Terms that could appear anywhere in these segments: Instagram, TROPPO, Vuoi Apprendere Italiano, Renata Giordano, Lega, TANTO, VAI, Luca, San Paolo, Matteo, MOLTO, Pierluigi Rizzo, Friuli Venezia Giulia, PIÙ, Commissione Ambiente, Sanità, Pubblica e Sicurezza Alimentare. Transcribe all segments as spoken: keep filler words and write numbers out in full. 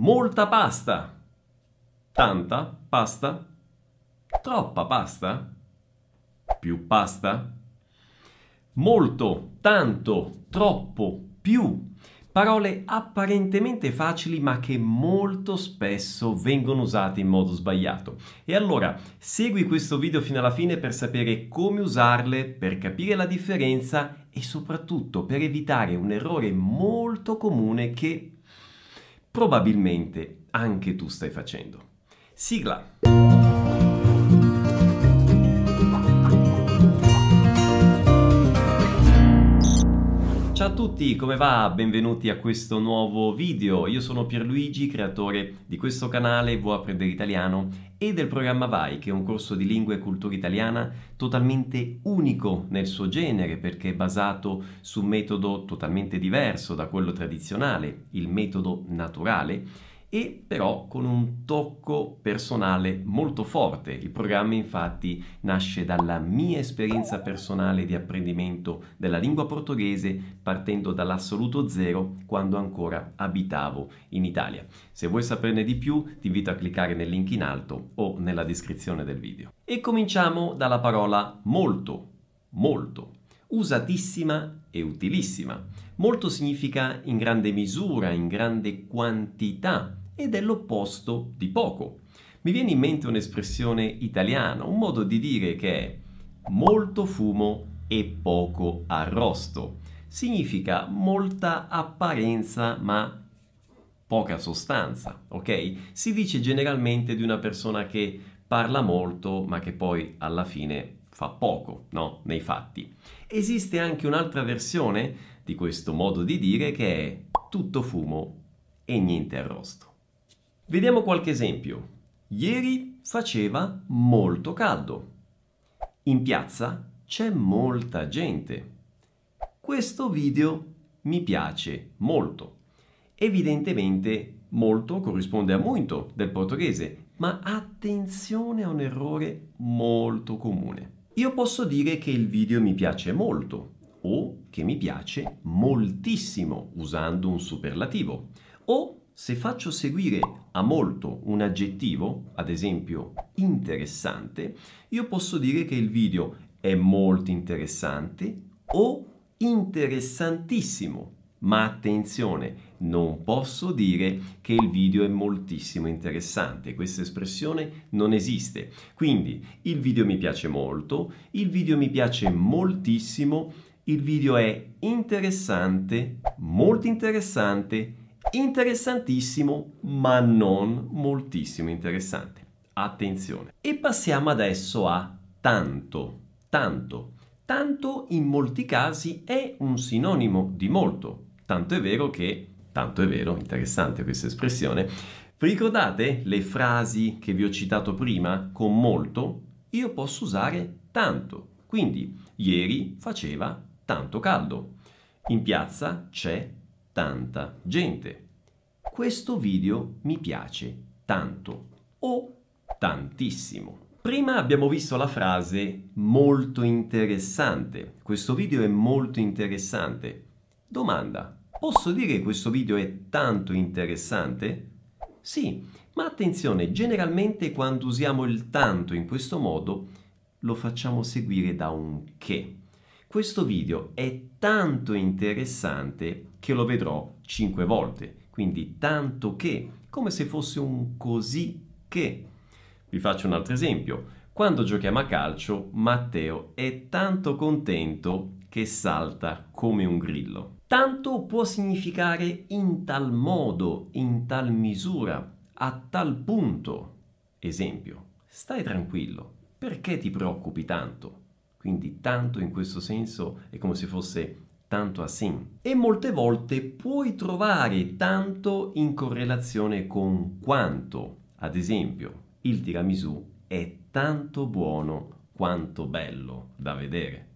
molta pasta, tanta pasta, troppa pasta, più pasta, molto, tanto, troppo, più. Parole apparentemente facili ma che molto spesso vengono usate in modo sbagliato. E allora segui questo video fino alla fine per sapere come usarle, per capire la differenza e soprattutto per evitare un errore molto comune che probabilmente anche tu stai facendo. Sigla! Ciao a tutti, come va? Benvenuti a questo nuovo video. Io sono Pierluigi, creatore di questo canale Vuoi Apprendere Italiano e del programma VAI, che è un corso di lingua e cultura italiana totalmente unico nel suo genere perché è basato su un metodo totalmente diverso da quello tradizionale, il metodo naturale, e però con un tocco personale molto forte. Il programma infatti nasce dalla mia esperienza personale di apprendimento della lingua portoghese partendo dall'assoluto zero quando ancora abitavo in Italia. Se vuoi saperne di più ti invito a cliccare nel link in alto o nella descrizione del video. E cominciamo dalla parola molto, molto, usatissima e utilissima. Molto significa in grande misura, in grande quantità, ed è l'opposto di poco. Mi viene in mente un'espressione italiana, un modo di dire che è molto fumo e poco arrosto. Significa molta apparenza ma poca sostanza, ok? Si dice generalmente di una persona che parla molto ma che poi alla fine fa poco, no? Nei fatti. Esiste anche un'altra versione di questo modo di dire che è tutto fumo e niente arrosto. Vediamo qualche esempio. Ieri faceva molto caldo. In piazza c'è molta gente. Questo video mi piace molto. Evidentemente molto corrisponde a muito del portoghese, ma attenzione a un errore molto comune. Io posso dire che il video mi piace molto o che mi piace moltissimo usando un superlativo, o se faccio seguire a molto un aggettivo, ad esempio interessante, io posso dire che il video è molto interessante o interessantissimo. Ma attenzione, non posso dire che il video è moltissimo interessante, questa espressione non esiste. Quindi il video mi piace molto, il video mi piace moltissimo, il video è interessante, molto interessante, interessantissimo, ma non moltissimo interessante. Attenzione. E passiamo adesso a tanto, tanto. Tanto in molti casi è un sinonimo di molto. Tanto è vero che, tanto è vero, interessante questa espressione. Vi ricordate le frasi che vi ho citato prima? Con molto io posso usare tanto. Quindi ieri faceva tanto caldo. In piazza c'è tanta gente. Questo video mi piace tanto o tantissimo. Prima abbiamo visto la frase molto interessante. Questo video è molto interessante. Domanda, posso dire che questo video è tanto interessante? Sì, ma attenzione, generalmente quando usiamo il tanto in questo modo lo facciamo seguire da un che. Questo video è tanto interessante che lo vedrò cinque volte, quindi tanto che, come se fosse un così che. Vi faccio un altro esempio. Quando giochiamo a calcio, Matteo è tanto contento che salta come un grillo. Tanto può significare in tal modo, in tal misura, a tal punto. Esempio, stai tranquillo, perché ti preoccupi tanto? Quindi tanto in questo senso è come se fosse tanto assim. E molte volte puoi trovare tanto in correlazione con quanto. Ad esempio, il tiramisù è tanto buono quanto bello da vedere.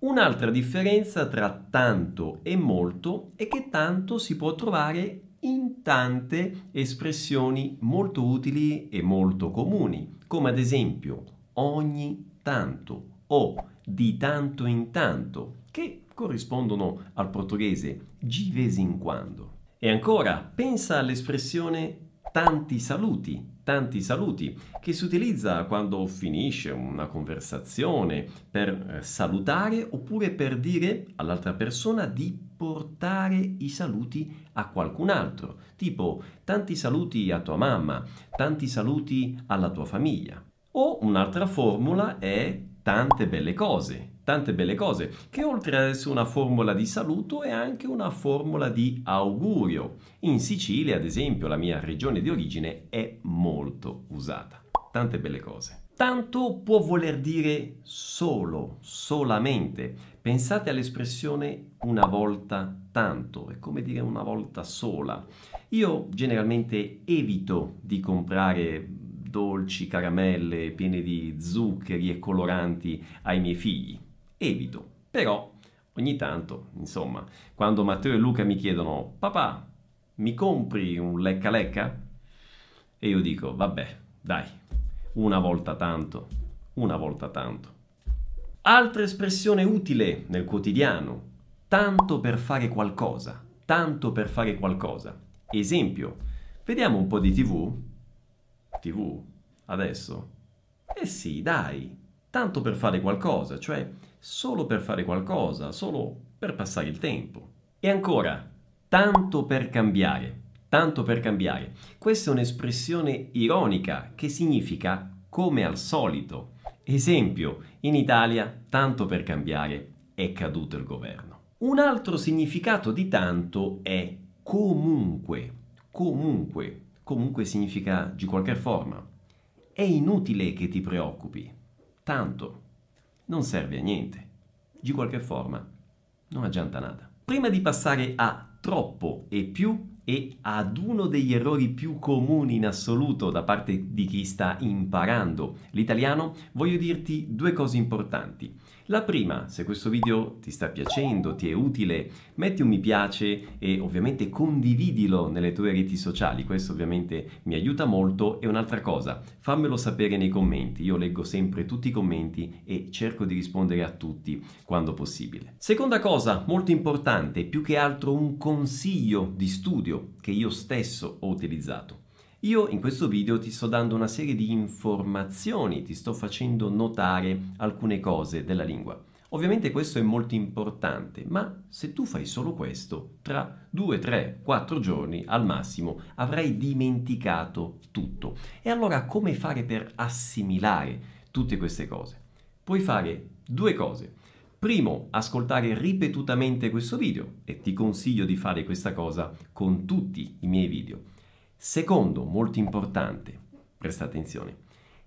Un'altra differenza tra tanto e molto è che tanto si può trovare in tante espressioni molto utili e molto comuni, come ad esempio ogni tanto o di tanto in tanto, che corrispondono al portoghese di vez in quando. E ancora, pensa all'espressione tanti saluti, tanti saluti, che si utilizza quando finisce una conversazione per salutare oppure per dire all'altra persona di portare i saluti a qualcun altro, tipo tanti saluti a tua mamma, tanti saluti alla tua famiglia. O un'altra formula è tante belle cose, tante belle cose, che oltre ad essere una formula di saluto è anche una formula di augurio. In Sicilia, ad esempio, la mia regione di origine, è molto usata. Tante belle cose. Tanto può voler dire solo, solamente. Pensate all'espressione una volta tanto, è come dire una volta sola. Io generalmente evito di comprare dolci, caramelle piene di zuccheri e coloranti ai miei figli. Evito. Però ogni tanto, insomma, quando Matteo e Luca mi chiedono «Papà, mi compri un lecca lecca?» e io dico «Vabbè, dai». Una volta tanto, una volta tanto. Altra espressione utile nel quotidiano, tanto per fare qualcosa, tanto per fare qualcosa. Esempio, vediamo un po' di tivù, tivù, adesso? Eh sì, dai, tanto per fare qualcosa, cioè solo per fare qualcosa, solo per passare il tempo. E ancora, tanto per cambiare. Tanto per cambiare. Questa è un'espressione ironica che significa come al solito. Esempio, in Italia, tanto per cambiare, è caduto il governo. Un altro significato di tanto è comunque. Comunque. Comunque significa di qualche forma. È inutile che ti preoccupi. Tanto. Non serve a niente. Di qualche forma. Non aggianta nada. Prima di passare a troppo e più, e ad uno degli errori più comuni in assoluto da parte di chi sta imparando l'italiano, voglio dirti due cose importanti. La prima, se questo video ti sta piacendo, ti è utile, metti un mi piace e ovviamente condividilo nelle tue reti sociali, questo ovviamente mi aiuta molto. E un'altra cosa, fammelo sapere nei commenti, io leggo sempre tutti i commenti e cerco di rispondere a tutti quando possibile. Seconda cosa, molto importante, più che altro un consiglio di studio che io stesso ho utilizzato. Io in questo video ti sto dando una serie di informazioni, ti sto facendo notare alcune cose della lingua. Ovviamente questo è molto importante, ma se tu fai solo questo, tra due, tre, quattro giorni al massimo avrai dimenticato tutto. E allora come fare per assimilare tutte queste cose? Puoi fare due cose. Primo, ascoltare ripetutamente questo video, e ti consiglio di fare questa cosa con tutti i miei video. Secondo, molto importante, presta attenzione,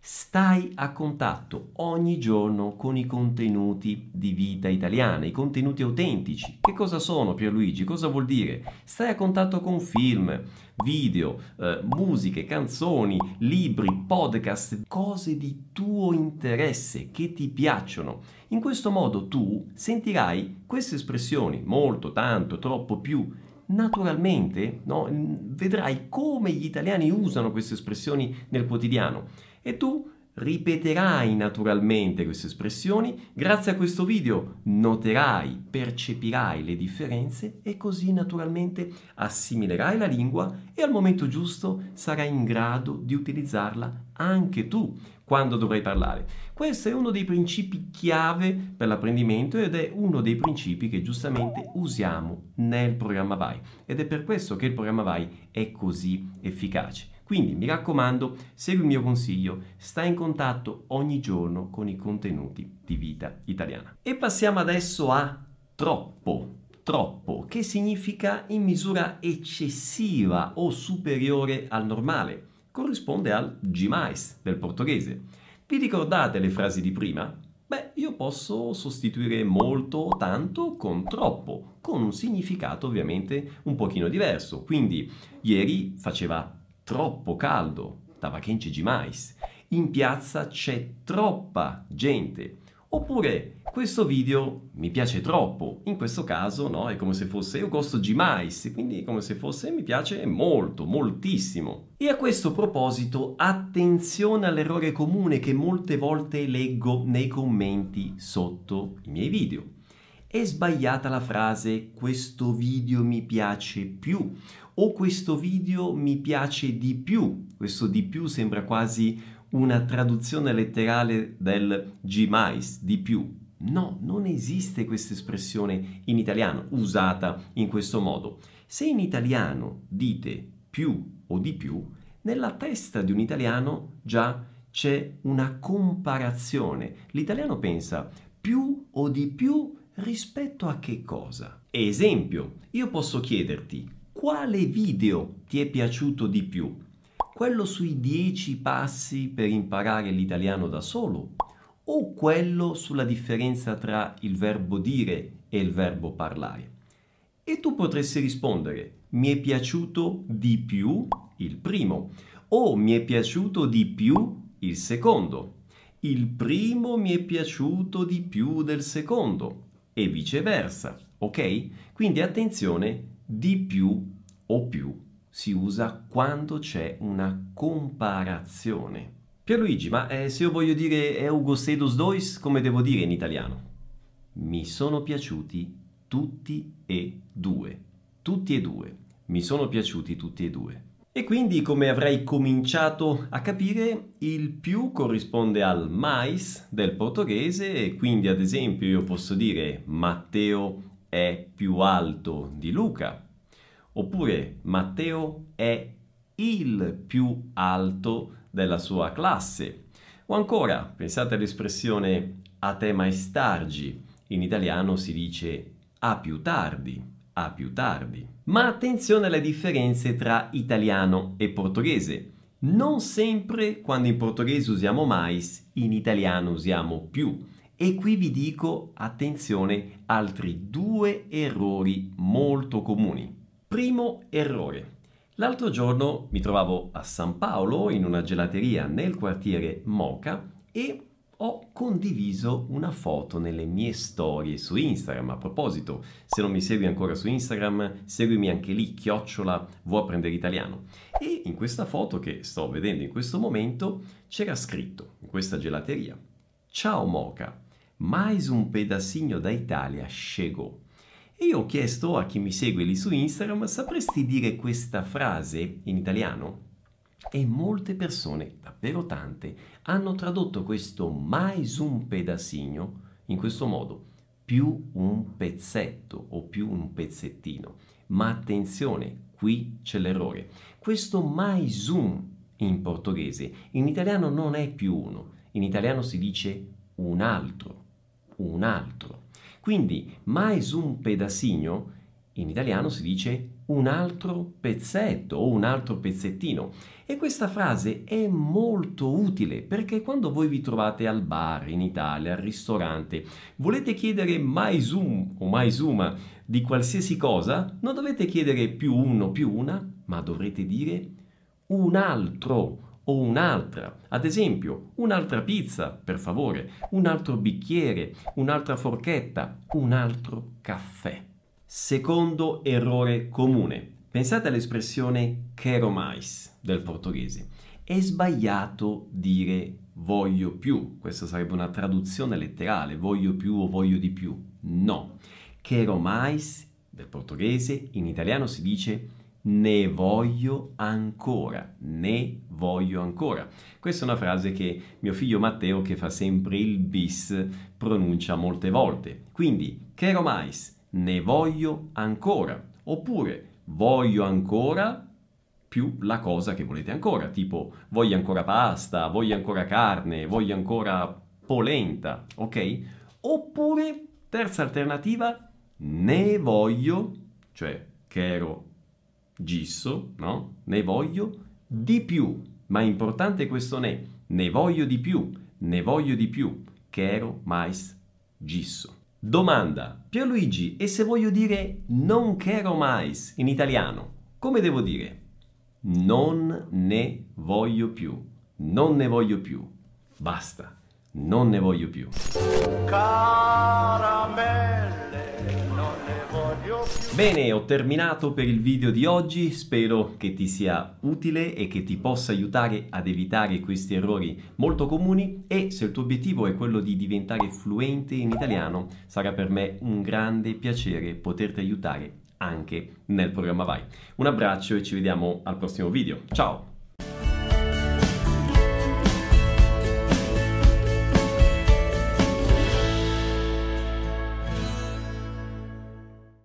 stai a contatto ogni giorno con i contenuti di vita italiana, i contenuti autentici. Che cosa sono, Pierluigi? Cosa vuol dire? Stai a contatto con film, video, eh, musiche, canzoni, libri, podcast, cose di tuo interesse che ti piacciono. In questo modo tu sentirai queste espressioni, molto, tanto, troppo, più, naturalmente, no? Vedrai come gli italiani usano queste espressioni nel quotidiano e tu ripeterai naturalmente queste espressioni. Grazie a questo video noterai, percepirai le differenze e così naturalmente assimilerai la lingua e al momento giusto sarai in grado di utilizzarla anche tu quando dovrai parlare. Questo è uno dei principi chiave per l'apprendimento ed è uno dei principi che giustamente usiamo nel programma VAI ed è per questo che il programma VAI è così efficace. Quindi mi raccomando, segui il mio consiglio, stai in contatto ogni giorno con i contenuti di vita italiana. E passiamo adesso a troppo. Troppo, che significa in misura eccessiva o superiore al normale. Corrisponde al demais del portoghese. Vi ricordate le frasi di prima? Beh, io posso sostituire molto o tanto con troppo, con un significato ovviamente un pochino diverso. Quindi, ieri faceva troppo caldo, tava quente demais. In piazza c'è troppa gente. Oppure, questo video mi piace troppo, in questo caso no, è come se fosse io gosto demais, quindi come se fosse mi piace molto, moltissimo. E a questo proposito, attenzione all'errore comune che molte volte leggo nei commenti sotto i miei video. È sbagliata la frase questo video mi piace più o questo video mi piace di più. Questo di più sembra quasi una traduzione letterale del gmais, di più. No, non esiste questa espressione in italiano usata in questo modo. Se in italiano dite più o di più, nella testa di un italiano già c'è una comparazione. L'italiano pensa più o di più rispetto a che cosa? Esempio, io posso chiederti quale video ti è piaciuto di più? Quello sui dieci passi per imparare l'italiano da solo? O quello sulla differenza tra il verbo dire e il verbo parlare? E tu potresti rispondere, mi è piaciuto di più il primo, o mi è piaciuto di più il secondo, il primo mi è piaciuto di più del secondo, e viceversa, ok? Quindi attenzione, di più o più si usa quando c'è una comparazione. Pierluigi, ma eh, se io voglio dire eu gostei dos dois, come devo dire in italiano? Mi sono piaciuti tutti e due. Tutti e due. Mi sono piaciuti tutti e due. E quindi, come avrai cominciato a capire, il più corrisponde al mais del portoghese e quindi, ad esempio, io posso dire Matteo è più alto di Luca, oppure Matteo è il più alto della sua classe, o ancora pensate all'espressione a te mai stargi, in italiano si dice a più tardi, a più tardi. Ma attenzione alle differenze tra italiano e portoghese, non sempre quando in portoghese usiamo mais, in italiano usiamo più, e qui vi dico attenzione altri due errori molto comuni. Primo errore. L'altro giorno mi trovavo a San Paolo in una gelateria nel quartiere Moca e ho condiviso una foto nelle mie storie su Instagram. A proposito, se non mi segui ancora su Instagram, seguimi anche lì, chiocciola Vuoi Apprendere Italiano. E in questa foto che sto vedendo in questo momento c'era scritto in questa gelateria: ciao Moca, mais un pedacinho da Italia chegou. E io ho chiesto a chi mi segue lì su Instagram, sapresti dire questa frase in italiano? E molte persone, davvero tante, hanno tradotto questo mais un pedacino in questo modo, più un pezzetto o più un pezzettino. Ma attenzione, qui c'è l'errore. Questo mais un in portoghese, in italiano non è più uno, in italiano si dice un altro, un altro. Quindi, mais un pedacino, in italiano si dice un altro pezzetto o un altro pezzettino. E questa frase è molto utile perché quando voi vi trovate al bar in Italia, al ristorante, volete chiedere mais un o mais uma di qualsiasi cosa, non dovete chiedere più uno più una, ma dovrete dire un altro o un'altra, ad esempio un'altra pizza per favore, un altro bicchiere, un'altra forchetta, un altro caffè. Secondo errore comune, pensate all'espressione quero mais del portoghese, è sbagliato dire voglio più, questa sarebbe una traduzione letterale, voglio più o voglio di più, no, quero mais del portoghese in italiano si dice ne voglio ancora, ne voglio ancora. Questa è una frase che mio figlio Matteo, che fa sempre il bis, pronuncia molte volte. Quindi, quero mais, ne voglio ancora. Oppure, voglio ancora più la cosa che volete ancora. Tipo, voglio ancora pasta, voglio ancora carne, voglio ancora polenta, ok? Oppure, terza alternativa, ne voglio, cioè quero gisso, no? Ne voglio di più, ma è importante questo ne, ne voglio di più, ne voglio di più, quero mais gisso. Domanda, Pierluigi, e se voglio dire non quero mais in italiano, come devo dire? Non ne voglio più, non ne voglio più, basta, non ne voglio più. Caramelle, non ne voglio più. Bene, ho terminato per il video di oggi, spero che ti sia utile e che ti possa aiutare ad evitare questi errori molto comuni e se il tuo obiettivo è quello di diventare fluente in italiano, sarà per me un grande piacere poterti aiutare anche nel programma VAI. Un abbraccio e ci vediamo al prossimo video. Ciao!